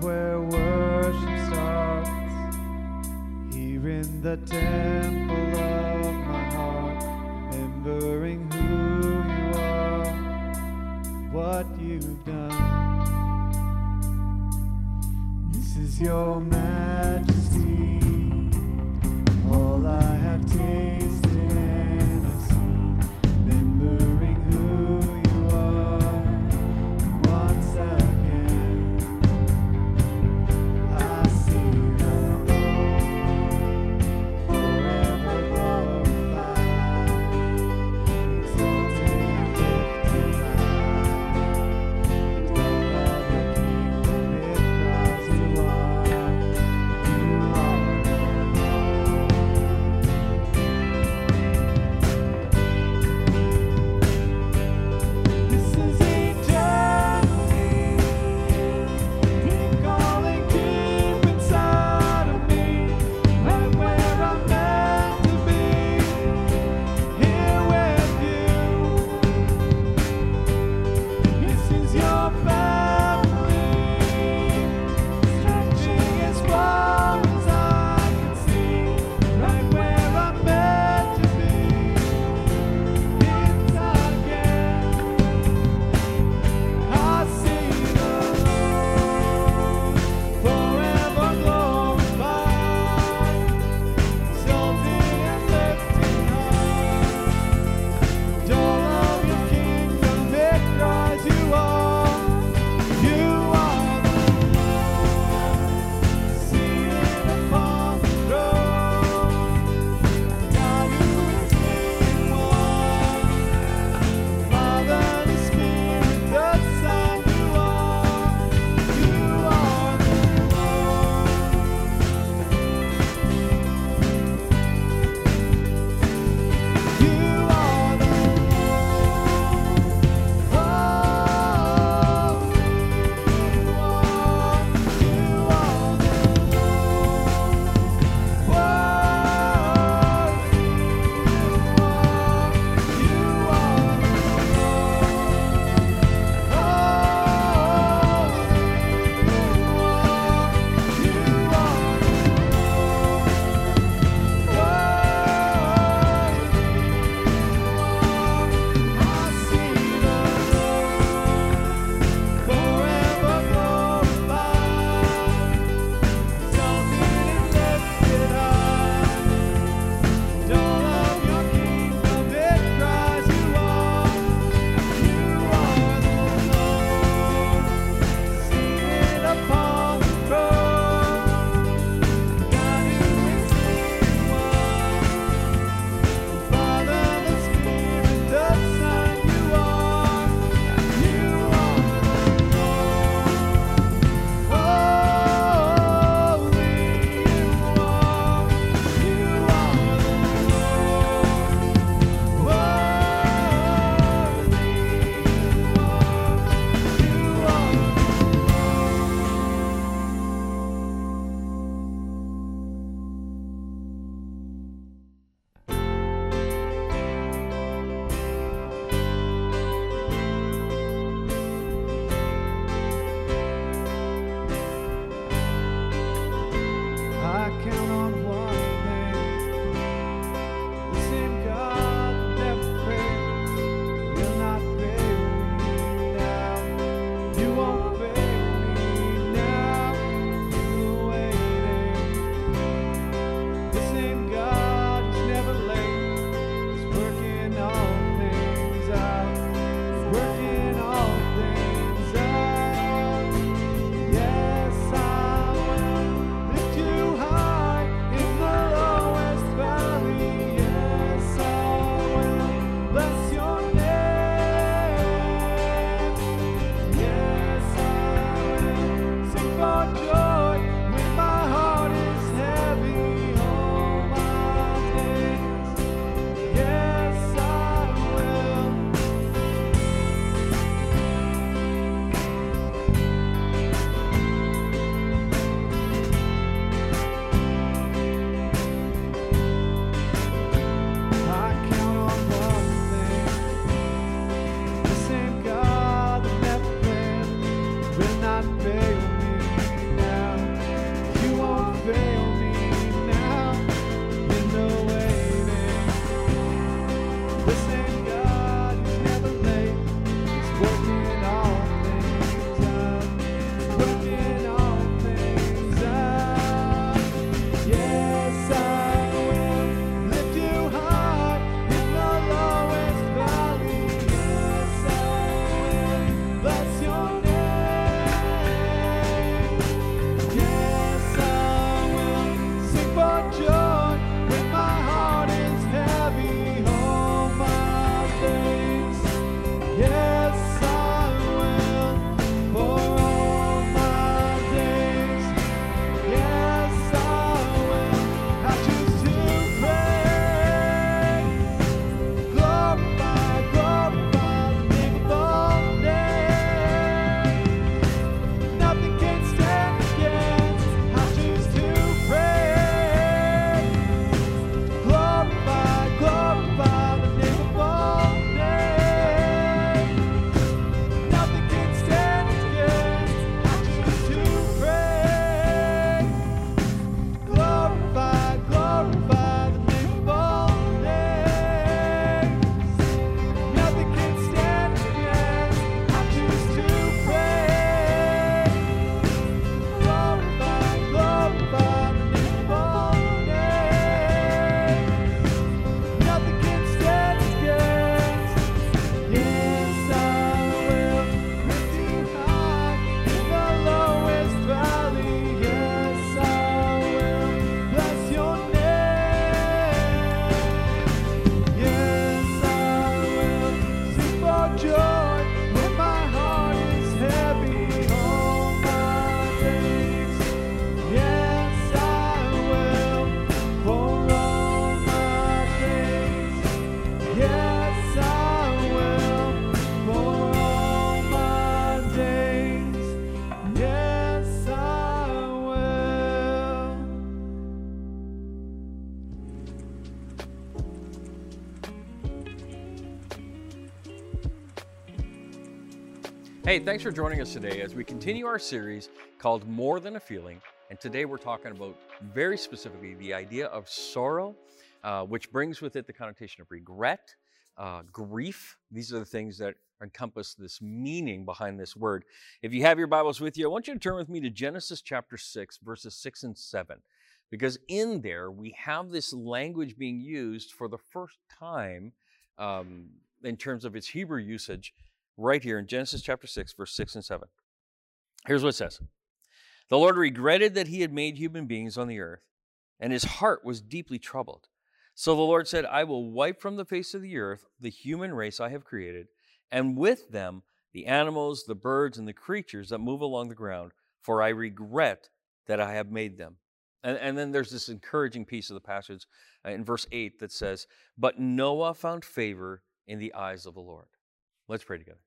where worship starts, here in the temple of my heart, remembering who you are, what you've done. This is your majesty, all I have tasted. Hey, thanks for joining us today as we continue our series called More Than a Feeling. And today we're talking about very specifically the idea of sorrow, which brings with it the connotation of regret, grief. These are the things that encompass this meaning behind this word. If you have your Bibles with you, I want you to turn with me to Genesis chapter 6, verses 6 and 7. Because in there, we have this language being used for the first time in terms of its Hebrew usage, right here in Genesis chapter 6, verse 6 and 7. Here's what it says. The Lord regretted that he had made human beings on the earth, and his heart was deeply troubled. So the Lord said, I will wipe from the face of the earth the human race I have created, and with them the animals, the birds, and the creatures that move along the ground, for I regret that I have made them. And then there's this encouraging piece of the passage in verse 8 that says, but Noah found favor in the eyes of the Lord. Let's pray together.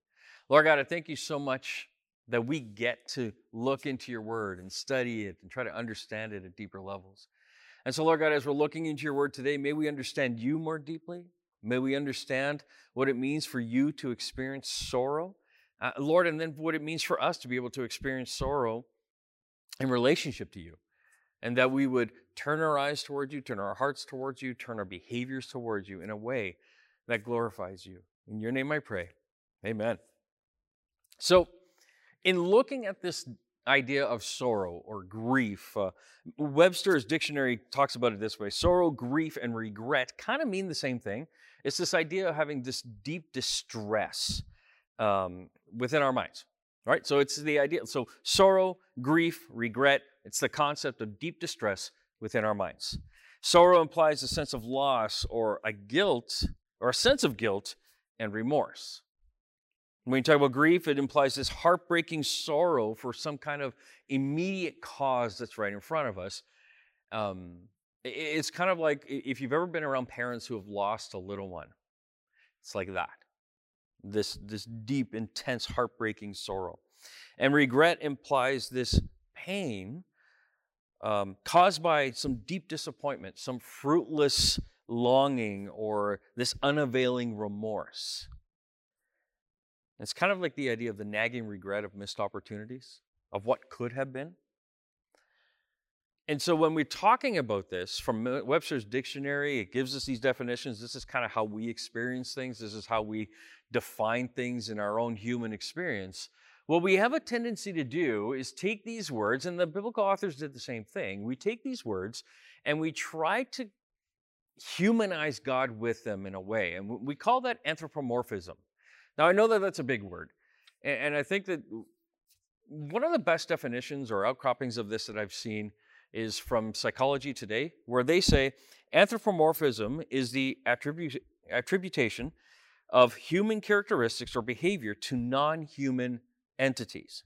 Lord God, I thank you so much that we get to look into your word and study it and try to understand it at deeper levels. And so, Lord God, as we're looking into your word today, may we understand you more deeply. May we understand what it means for you to experience sorrow, Lord, and then what it means for us to be able to experience sorrow in relationship to you, and that we would turn our eyes towards you, turn our hearts towards you, turn our behaviors towards you in a way that glorifies you. In your name I pray. Amen. So, in looking at this idea of sorrow or grief, Webster's Dictionary talks about it this way. Sorrow, grief, and regret kind of mean the same thing. It's this idea of having this deep distress within our minds, right? So, it's the idea. So, sorrow, grief, regret, it's the concept of deep distress within our minds. Sorrow implies a sense of loss or a guilt or a sense of guilt and remorse. When you talk about grief, it implies this heartbreaking sorrow for some kind of immediate cause that's right in front of us. It's kind of like if you've ever been around parents who have lost a little one. It's like that. This deep, intense, heartbreaking sorrow. And regret implies this pain caused by some deep disappointment, some fruitless longing, or this unavailing remorse. It's kind of like the idea of the nagging regret of missed opportunities, of what could have been. And so when we're talking about this from Webster's Dictionary, it gives us these definitions. This is kind of how we experience things. This is how we define things in our own human experience. What we have a tendency to do is take these words, and the biblical authors did the same thing. We take these words and we try to humanize God with them in a way. And we call that anthropomorphism. Now, I know that that's a big word. And I think that one of the best definitions or outcroppings of this that I've seen is from Psychology Today, where they say anthropomorphism is the attribution of human characteristics or behavior to non-human entities,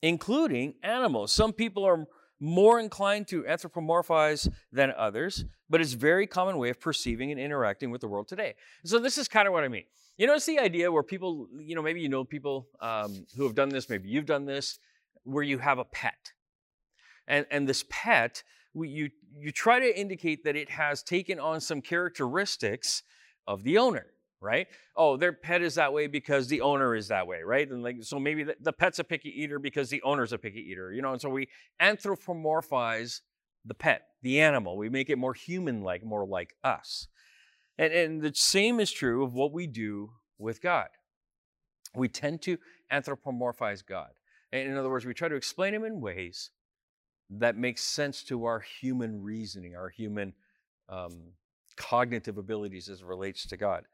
including animals. Some people are more inclined to anthropomorphize than others, but it's a very common way of perceiving and interacting with the world today. So this is kind of what I mean. You know, it's the idea where people, you know, maybe you know people who have done this, maybe you've done this, where you have a pet. And this pet, you try to indicate that it has taken on some characteristics of the owner, right? Oh, their pet is that way because the owner is that way, right? And like, so maybe the pet's a picky eater because the owner's a picky eater, you know? And so we anthropomorphize the pet, the animal. We make it more human-like, more like us. And the same is true of what we do with God. We tend to anthropomorphize God. And in other words, we try to explain him in ways that makes sense to our human reasoning, our human cognitive abilities as it relates to God.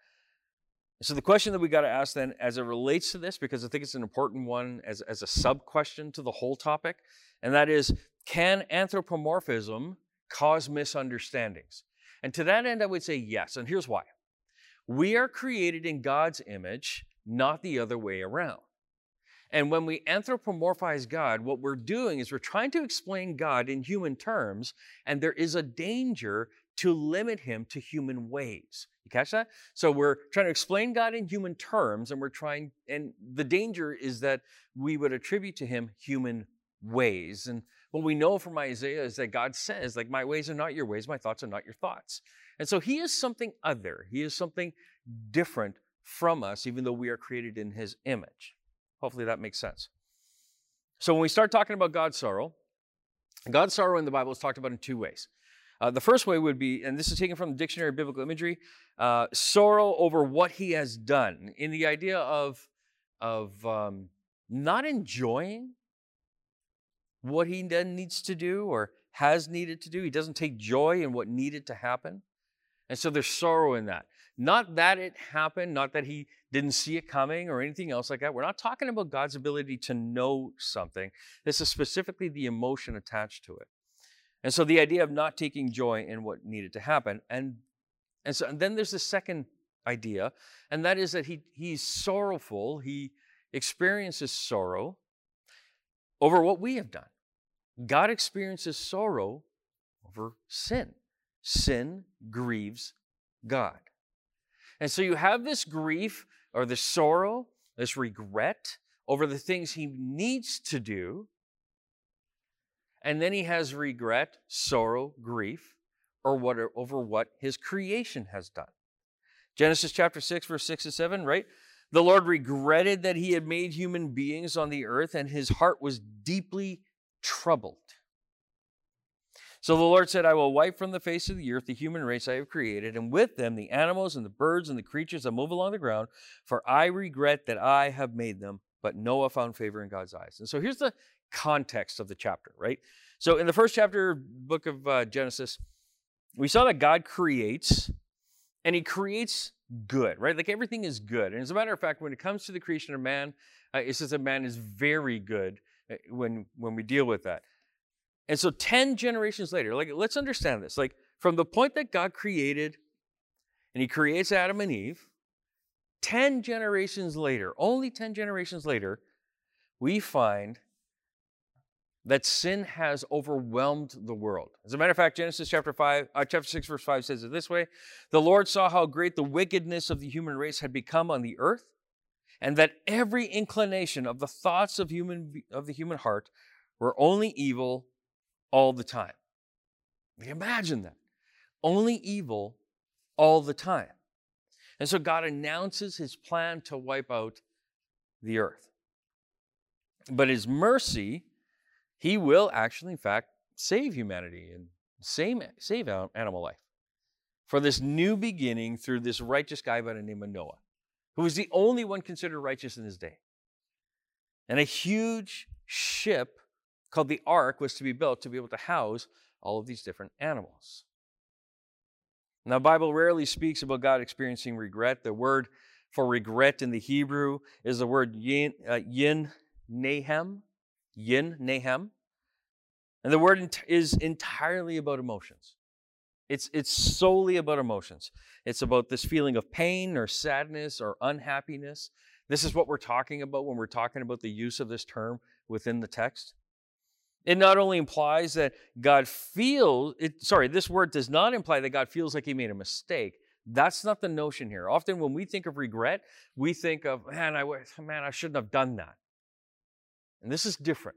So the question that we got to ask then, as it relates to this, because I think it's an important one as a sub-question to the whole topic, and that is, can anthropomorphism cause misunderstandings? And to that end, I would say yes, and here's why. We are created in God's image, not the other way around. And when we anthropomorphize God, what we're doing is we're trying to explain God in human terms, and there is a danger to limit him to human ways. You catch that? So we're trying to explain God in human terms, and the danger is that we would attribute to him human ways. And what we know from Isaiah is that God says, like, my ways are not your ways, my thoughts are not your thoughts. And so he is something other. He is something different from us, even though we are created in his image. Hopefully that makes sense. So when we start talking about God's sorrow in the Bible is talked about in two ways. The first way would be, and this is taken from the Dictionary of Biblical Imagery, sorrow over what he has done, in the idea of not enjoying what he then needs to do or has needed to do. He doesn't take joy in what needed to happen. And so there's sorrow in that. Not that it happened, not that he didn't see it coming or anything else like that. We're not talking about God's ability to know something. This is specifically the emotion attached to it. And so the idea of not taking joy in what needed to happen. And then there's the second idea, and that is that he's sorrowful. He experiences sorrow over what we have done. God experiences sorrow over sin. Sin grieves God. And so you have this grief or this sorrow, this regret over the things he needs to do. And then he has regret, sorrow, grief, over what his creation has done. Genesis chapter 6, verse 6 and 7, right? The Lord regretted that he had made human beings on the earth, and his heart was deeply troubled. So the Lord said, I will wipe from the face of the earth the human race I have created, and with them the animals and the birds and the creatures that move along the ground, for I regret that I have made them. But Noah found favor in God's eyes. And so here's the context of the chapter, right? So in the first chapter, book of Genesis, we saw that God creates, and he creates good, right? Like everything is good. And as a matter of fact, when it comes to the creation of man, it says that man is very good when we deal with that. And so 10 generations later, like, let's understand this. Like, from the point that God created, and he creates Adam and Eve, 10 generations later, only 10 generations later, we find that sin has overwhelmed the world. As a matter of fact, Genesis chapter 6, verse 5 says it this way. The Lord saw how great the wickedness of the human race had become on the earth, and that every inclination of the thoughts of the human heart were only evil all the time. Imagine that. Only evil all the time. And so God announces his plan to wipe out the earth. But his mercy, he will actually, in fact, save humanity and save animal life. For this new beginning through this righteous guy by the name of Noah, who was the only one considered righteous in his day. And a huge ship called the ark was to be built to be able to house all of these different animals. Now, the Bible rarely speaks about God experiencing regret. The word for regret in the Hebrew is the word yin, nehem. And the word is entirely about emotions. It's solely about emotions. It's about this feeling of pain or sadness or unhappiness. This is what we're talking about when we're talking about the use of this term within the text. It not only implies that God feels, this word does not imply that God feels like he made a mistake. That's not the notion here. Often when we think of regret, we think of, man, I shouldn't have done that. And this is different.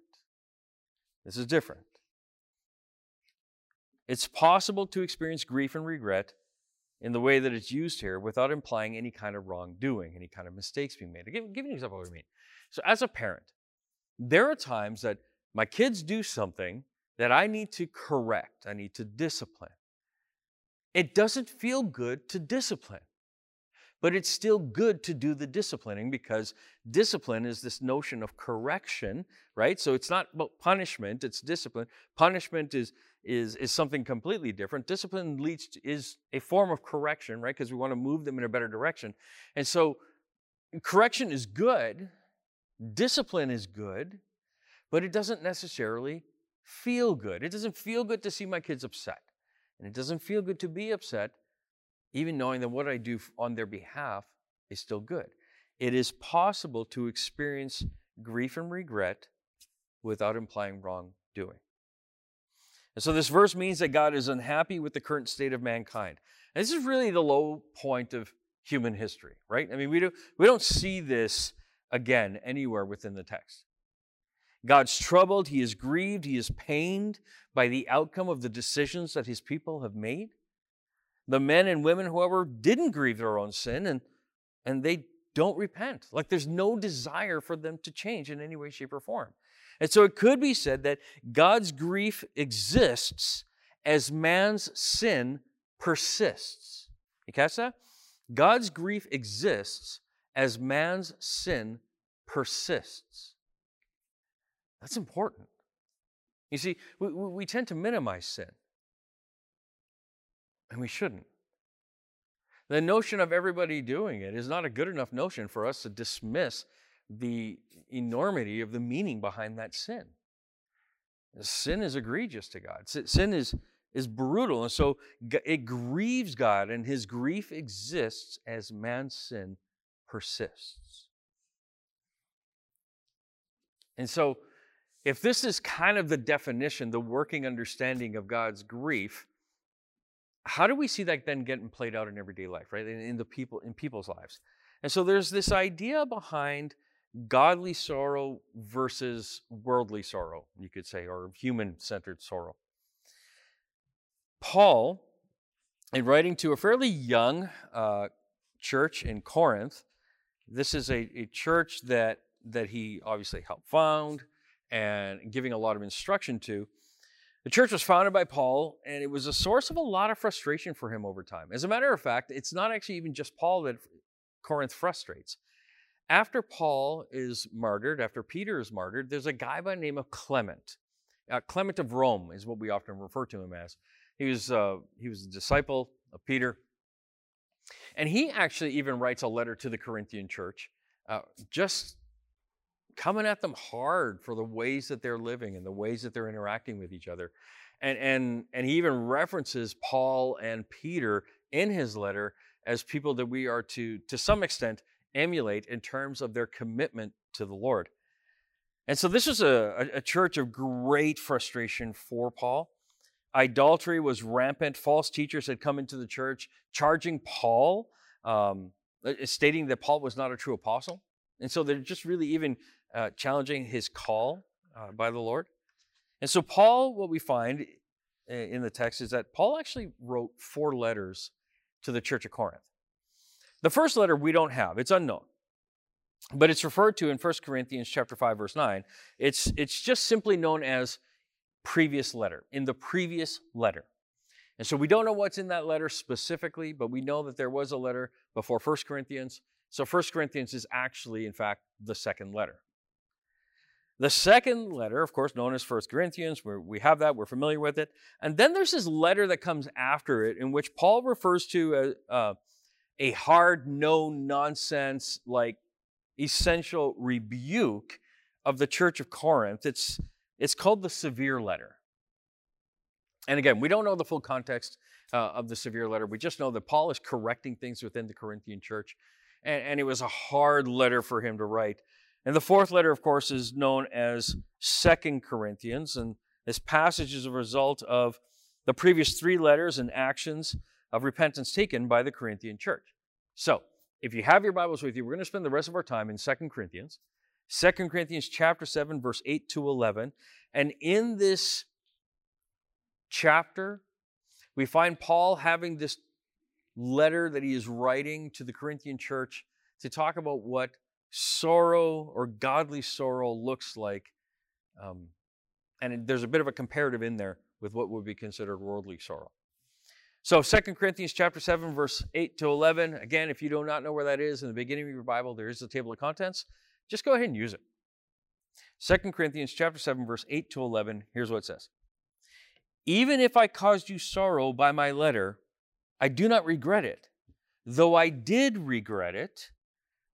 This is different. It's possible to experience grief and regret in the way that it's used here without implying any kind of wrongdoing, any kind of mistakes being made. I'll give you an example of what I mean. So as a parent, there are times that my kids do something that I need to correct. I need to discipline. It doesn't feel good to discipline, but it's still good to do the disciplining because discipline is this notion of correction, right? So it's not about punishment, it's discipline. Punishment is something completely different. Discipline is a form of correction, right? Because we want to move them in a better direction. And so correction is good, discipline is good, but it doesn't necessarily feel good. It doesn't feel good to see my kids upset. And it doesn't feel good to be upset, even knowing that what I do on their behalf is still good. It is possible to experience grief and regret without implying wrongdoing. And so this verse means that God is unhappy with the current state of mankind. And this is really the low point of human history, right? I mean, we don't see this again anywhere within the text. God's troubled, he is grieved, he is pained by the outcome of the decisions that his people have made. The men and women, however, didn't grieve their own sin, and they don't repent. Like there's no desire for them to change in any way, shape, or form. And so it could be said that God's grief exists as man's sin persists. You catch that? God's grief exists as man's sin persists. That's important. You see, we tend to minimize sin, and we shouldn't. The notion of everybody doing it is not a good enough notion for us to dismiss the enormity of the meaning behind that sin. Sin is egregious to God. Sin is brutal, and so it grieves God, and his grief exists as man's sin persists. And so, if this is kind of the definition, the working understanding of God's grief, how do we see that then getting played out in everyday life, right? In people's lives. And so there's this idea behind godly sorrow versus worldly sorrow, you could say, or human-centered sorrow. Paul, in writing to a fairly young church in Corinth, this is a church that he obviously helped found, and giving a lot of instruction to. The church was founded by Paul, and it was a source of a lot of frustration for him over time. As a matter of fact, it's not actually even just Paul that Corinth frustrates. After Paul is martyred, after Peter is martyred, there's a guy by the name of Clement. Clement of Rome is what we often refer to him as. He was a disciple of Peter. And he actually even writes a letter to the Corinthian church, just coming at them hard for the ways that they're living and the ways that they're interacting with each other. And he even references Paul and Peter in his letter as people that we are to some extent, emulate in terms of their commitment to the Lord. And so this was a church of great frustration for Paul. Idolatry was rampant. False teachers had come into the church charging Paul, stating that Paul was not a true apostle. And so they're just really even challenging his call by the Lord. And so Paul, what we find in the text is that Paul actually wrote 4 letters to the church of Corinth. The first letter we don't have, it's unknown, but it's referred to in 1 Corinthians chapter 5, verse 9. It's just simply known as previous letter, in the previous letter. And so we don't know what's in that letter specifically, but we know that there was a letter before 1 Corinthians. So 1 Corinthians is actually, in fact, the second letter. The second letter, of course, known as 1 Corinthians, we have that, we're familiar with it. And then there's this letter that comes after it in which Paul refers to a hard, no-nonsense, like essential rebuke of the church of Corinth. It's called the severe letter. And again, we don't know the full context of the severe letter. We just know that Paul is correcting things within the Corinthian church. And it was a hard letter for him to write. And the fourth letter, of course, is known as 2 Corinthians. And this passage is a result of the previous three letters and actions of repentance taken by the Corinthian church. So, if you have your Bibles with you, we're going to spend the rest of our time in 2 Corinthians. 2 Corinthians chapter 7, verse 8 to 11. And in this chapter, we find Paul having this letter that he is writing to the Corinthian church to talk about what sorrow or godly sorrow looks like. And there's a bit of a comparative in there with what would be considered worldly sorrow. So 2 Corinthians chapter 7, verse 8 to 11. Again, if you do not know where that is, in the beginning of your Bible, there is a table of contents. Just go ahead and use it. 2 Corinthians chapter 7, verse 8 to 11. Here's what it says. Even if I caused you sorrow by my letter, I do not regret it. Though I did regret it,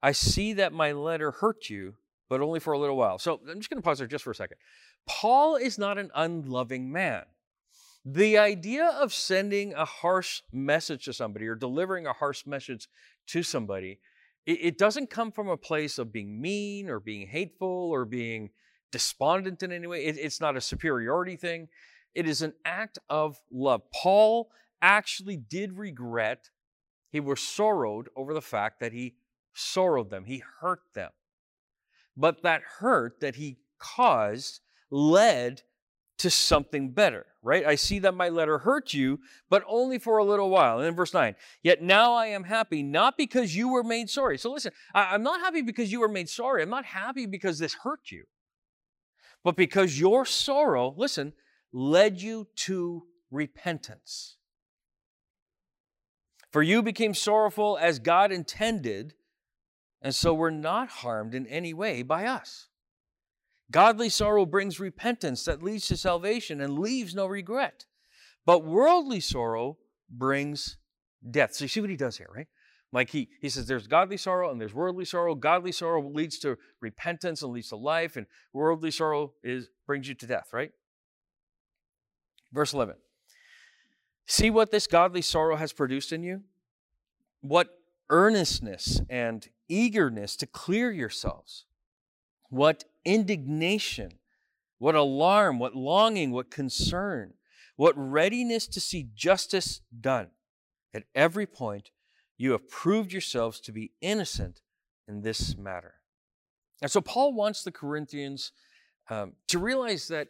I see that my letter hurt you, but only for a little while. So I'm just going to pause there just for a second. Paul is not an unloving man. The idea of sending a harsh message to somebody or delivering a harsh message to somebody, it doesn't come from a place of being mean or being hateful or being despondent in any way. It's not a superiority thing. It is an act of love. Paul actually did regret, he was sorrowed over the fact that he sorrowed them, he hurt them. But that hurt that he caused led to something better, right? I see that my letter hurt you, but only for a little while. And then verse 9, yet now I am happy, not because you were made sorry. So listen, I'm not happy because you were made sorry. I'm not happy because this hurt you. But because your sorrow, listen, led you to repentance. For you became sorrowful as God intended, and so were not harmed in any way by us. Godly sorrow brings repentance that leads to salvation and leaves no regret. But worldly sorrow brings death. So you see what he does here, right? Like he says there's godly sorrow and there's worldly sorrow. Godly sorrow leads to repentance and leads to life, and worldly sorrow brings you to death, right? Verse 11. See what this godly sorrow has produced in you? What earnestness and eagerness to clear yourselves. What indignation, what alarm, what longing, what concern, what readiness to see justice done. At every point, you have proved yourselves to be innocent in this matter. And so Paul wants the Corinthians to realize that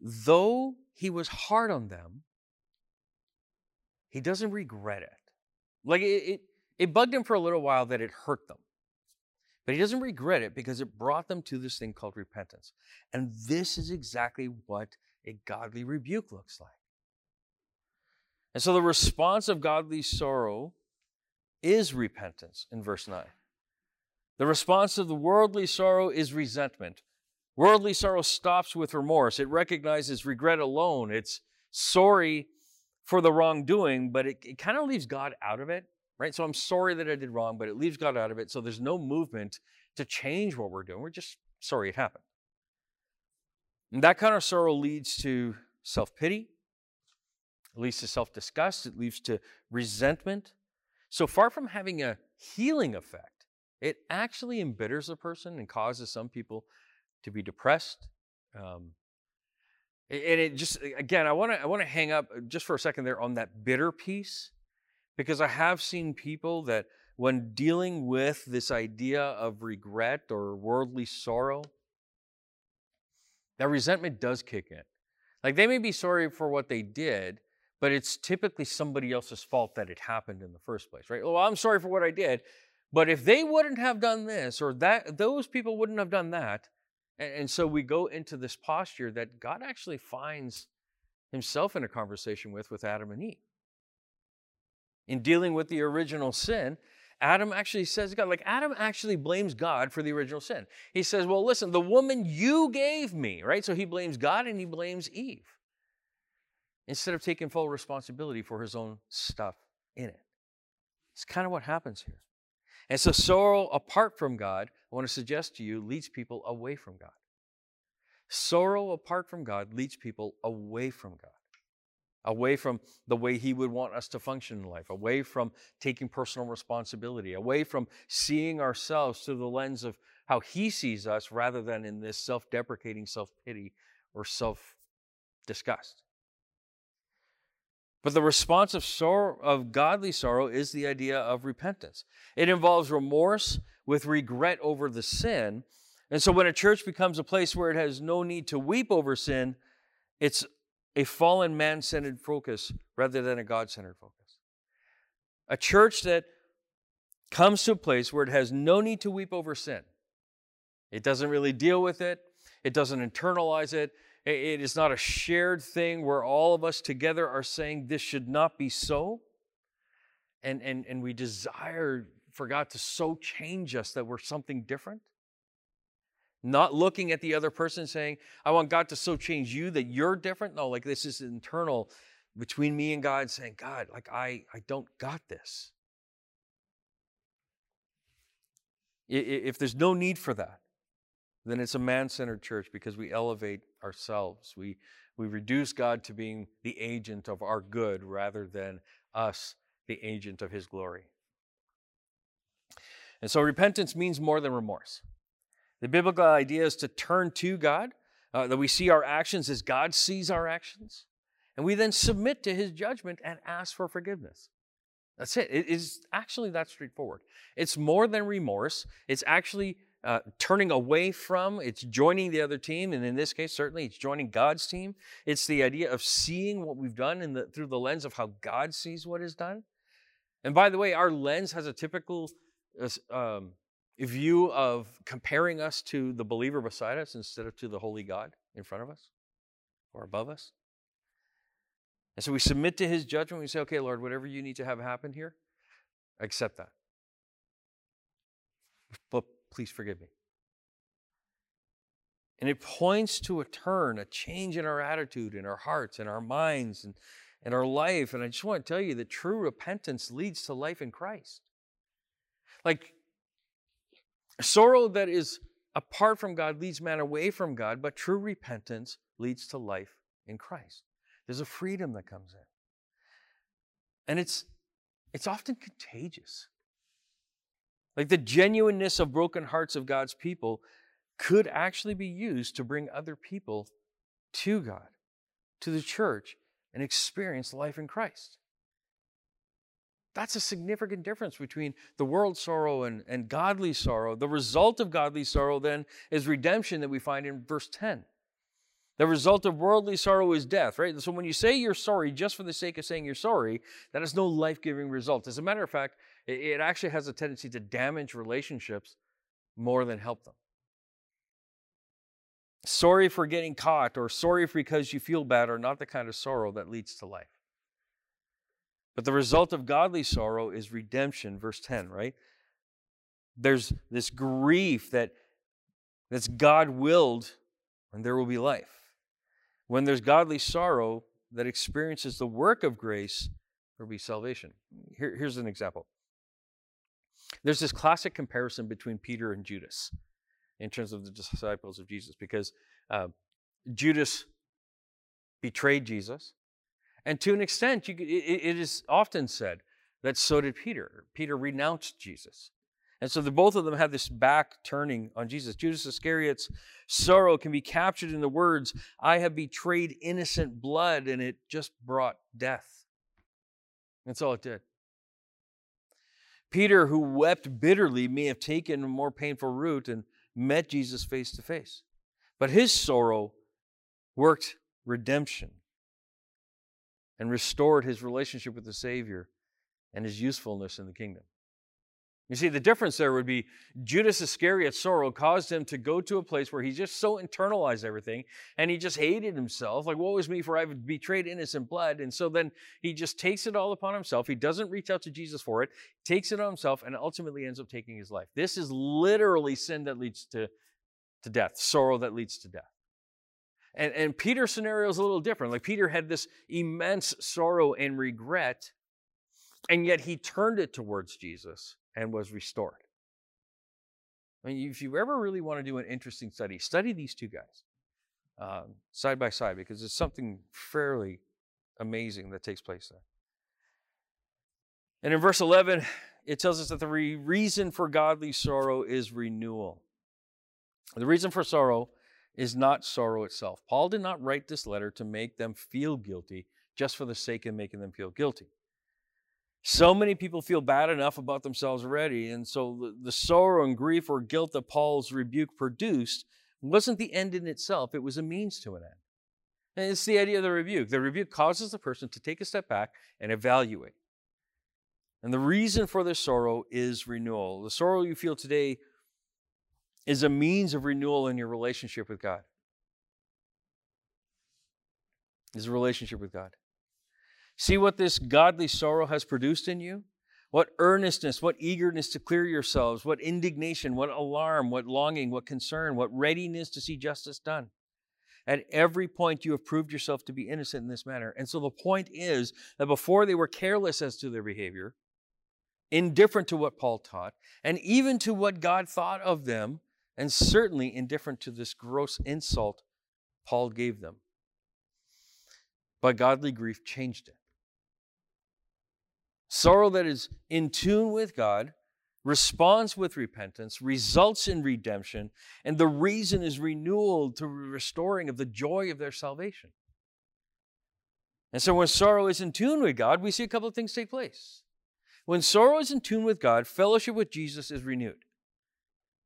though he was hard on them, he doesn't regret it. Like it bugged him for a little while that it hurt them. But he doesn't regret it because it brought them to this thing called repentance. And this is exactly what a godly rebuke looks like. And so the response of godly sorrow is repentance in verse 9. The response of the worldly sorrow is resentment. Worldly sorrow stops with remorse. It recognizes regret alone. It's sorry for the wrongdoing, but it kind of leaves God out of it. Right? So I'm sorry that I did wrong, but it leaves God out of it. So there's no movement to change what we're doing. We're just sorry it happened. And that kind of sorrow leads to self-pity. It leads to self-disgust. It leads to resentment. So far from having a healing effect, it actually embitters a person and causes some people to be depressed. And it just, again, I want to hang up just for a second there on that bitter piece. Because I have seen people that when dealing with this idea of regret or worldly sorrow, that resentment does kick in. Like they may be sorry for what they did, but it's typically somebody else's fault that it happened in the first place, right? Well, I'm sorry for what I did, but if they wouldn't have done this or that, those people wouldn't have done that, And so we go into this posture that God actually finds himself in a conversation with Adam and Eve. In dealing with the original sin, Adam actually says to God, like Adam actually blames God for the original sin. He says, well, listen, the woman you gave me, right? So he blames God and he blames Eve instead of taking full responsibility for his own stuff in it. It's kind of what happens here. And so sorrow apart from God, I want to suggest to you, leads people away from God. Sorrow apart from God leads people away from God, away from the way he would want us to function in life, away from taking personal responsibility, away from seeing ourselves through the lens of how he sees us rather than in this self-deprecating self-pity or self-disgust. But the response of godly sorrow is the idea of repentance. It involves remorse with regret over the sin. And so when a church becomes a place where it has no need to weep over sin, it's a fallen man-centered focus rather than a God-centered focus. A church that comes to a place where it has no need to weep over sin. It doesn't really deal with it. It doesn't internalize it. It is not a shared thing where all of us together are saying this should not be so. And we desire for God to so change us that we're something different. Not looking at the other person saying, I want God to so change you that you're different. No, like this is internal between me and God saying, God, like I don't got this. If there's no need for that, then it's a man-centered church because we elevate ourselves. We reduce God to being the agent of our good rather than us, the agent of his glory. And so repentance means more than remorse. The biblical idea is to turn to God, that we see our actions as God sees our actions, and we then submit to his judgment and ask for forgiveness. That's it. It is actually that straightforward. It's more than remorse. It's actually turning away from, it's joining the other team, and in this case, certainly, it's joining God's team. It's the idea of seeing what we've done through the lens of how God sees what is done. And by the way, our lens has a typical view of comparing us to the believer beside us instead of to the holy God in front of us or above us. And so we submit to his judgment. We say, okay, Lord, whatever you need to have happen here, I accept that. But please forgive me. And it points to a turn, a change in our attitude, in our hearts, in our minds, and in our life. And I just want to tell you that true repentance leads to life in Christ. Like, sorrow that is apart from God leads man away from God, but true repentance leads to life in Christ. There's a freedom that comes in. And it's often contagious. Like the genuineness of broken hearts of God's people could actually be used to bring other people to God, to the church, and experience life in Christ. That's a significant difference between the world's sorrow and godly sorrow. The result of godly sorrow then is redemption that we find in verse 10. The result of worldly sorrow is death, right? So when you say you're sorry just for the sake of saying you're sorry, that is no life-giving result. As a matter of fact, it actually has a tendency to damage relationships more than help them. Sorry for getting caught or sorry because you feel bad are not the kind of sorrow that leads to life. But the result of godly sorrow is redemption, verse 10, right? There's this grief that's God-willed and there will be life. When there's godly sorrow that experiences the work of grace, there will be salvation. Here's an example. There's this classic comparison between Peter and Judas in terms of the disciples of Jesus because Judas betrayed Jesus. And to an extent, it is often said that so did Peter. Peter renounced Jesus. And so both of them have this back turning on Jesus. Judas Iscariot's sorrow can be captured in the words, I have betrayed innocent blood, and it just brought death. That's all it did. Peter, who wept bitterly, may have taken a more painful route and met Jesus face to face. But his sorrow worked redemption and restored his relationship with the Savior and his usefulness in the kingdom. You see, the difference there would be Judas Iscariot's sorrow caused him to go to a place where he just so internalized everything, and he just hated himself. Like, woe is me, for I've betrayed innocent blood. And so then he just takes it all upon himself. He doesn't reach out to Jesus for it, takes it on himself, and ultimately ends up taking his life. This is literally sin that leads to death, sorrow that leads to death. And Peter's scenario is a little different. Like, Peter had this immense sorrow and regret, and yet he turned it towards Jesus and was restored. I mean, if you ever really want to do an interesting study, study these two guys side by side, because there's something fairly amazing that takes place there. And in verse 11, it tells us that the reason for godly sorrow is renewal. The reason for sorrow is not sorrow itself. Paul did not write this letter to make them feel guilty just for the sake of making them feel guilty. So many people feel bad enough about themselves already, and so the sorrow and grief or guilt that Paul's rebuke produced wasn't the end in itself. It was a means to an end. And it's the idea of the rebuke. The rebuke causes the person to take a step back and evaluate. And the reason for this sorrow is renewal. The sorrow you feel today is a means of renewal in your relationship with God. Is a relationship with God. See what this godly sorrow has produced in you? What earnestness, what eagerness to clear yourselves, what indignation, what alarm, what longing, what concern, what readiness to see justice done. At every point you have proved yourself to be innocent in this matter. And so the point is that before they were careless as to their behavior, indifferent to what Paul taught, and even to what God thought of them, and certainly indifferent to this gross insult Paul gave them. But godly grief changed it. Sorrow that is in tune with God responds with repentance, results in redemption, and the reason is renewal to restoring of the joy of their salvation. And so when sorrow is in tune with God, we see a couple of things take place. When sorrow is in tune with God, fellowship with Jesus is renewed.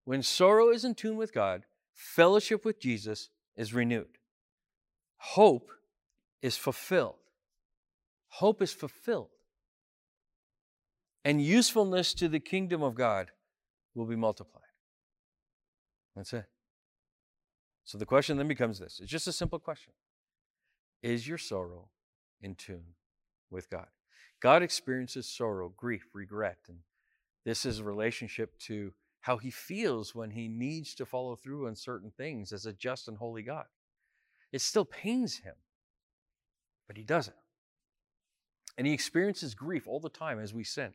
When sorrow is in tune with God, fellowship with Jesus is renewed. Hope is fulfilled. Hope is fulfilled. And usefulness to the kingdom of God will be multiplied. That's it. So the question then becomes this. It's just a simple question. Is your sorrow in tune with God? God experiences sorrow, grief, regret, and this is a relationship to how he feels when he needs to follow through on certain things as a just and holy God. It still pains him, but he does it. And he experiences grief all the time as we sin.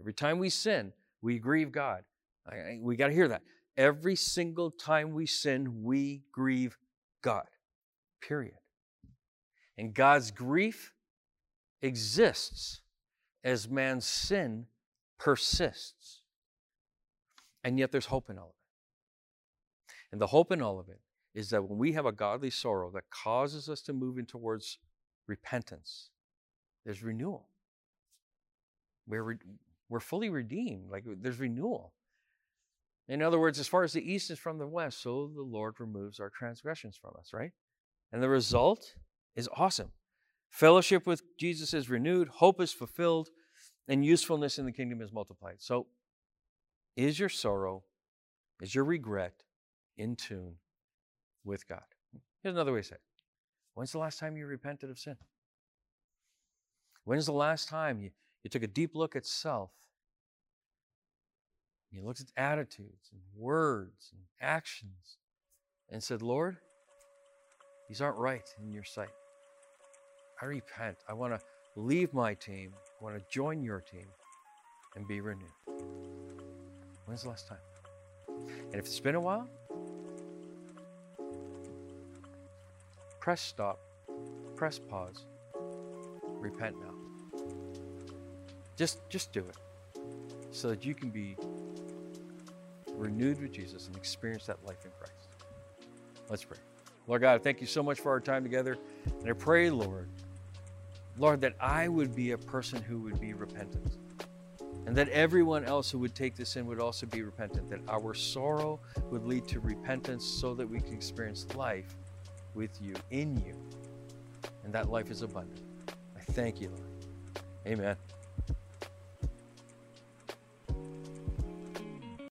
Every time we sin, we grieve God. We got to hear that. Every single time we sin, we grieve God, period. And God's grief exists as man's sin persists. And yet there's hope in all of it. And the hope in all of it is that when we have a godly sorrow that causes us to move in towards repentance, there's renewal. We're fully redeemed. Like, there's renewal. In other words, as far as the east is from the west, so the Lord removes our transgressions from us, right? And the result is awesome. Fellowship with Jesus is renewed, hope is fulfilled, and usefulness in the kingdom is multiplied. So is your sorrow, is your regret in tune with God? Here's another way to say it. When's the last time you repented of sin? When's the last time you took a deep look at self? You looked at attitudes and words and actions and said, Lord, these aren't right in your sight. I repent. I want to leave my team. I want to join your team and be renewed. When's the last time? And if it's been a while, press stop, press pause, repent now. Just do it so that you can be renewed with Jesus and experience that life in Christ. Let's pray. Lord God, thank you so much for our time together. And I pray, Lord, that I would be a person who would be repentant, and that everyone else who would take this in would also be repentant, that our sorrow would lead to repentance so that we can experience life with you, in you, and that life is abundant. I thank you, Lord. Amen.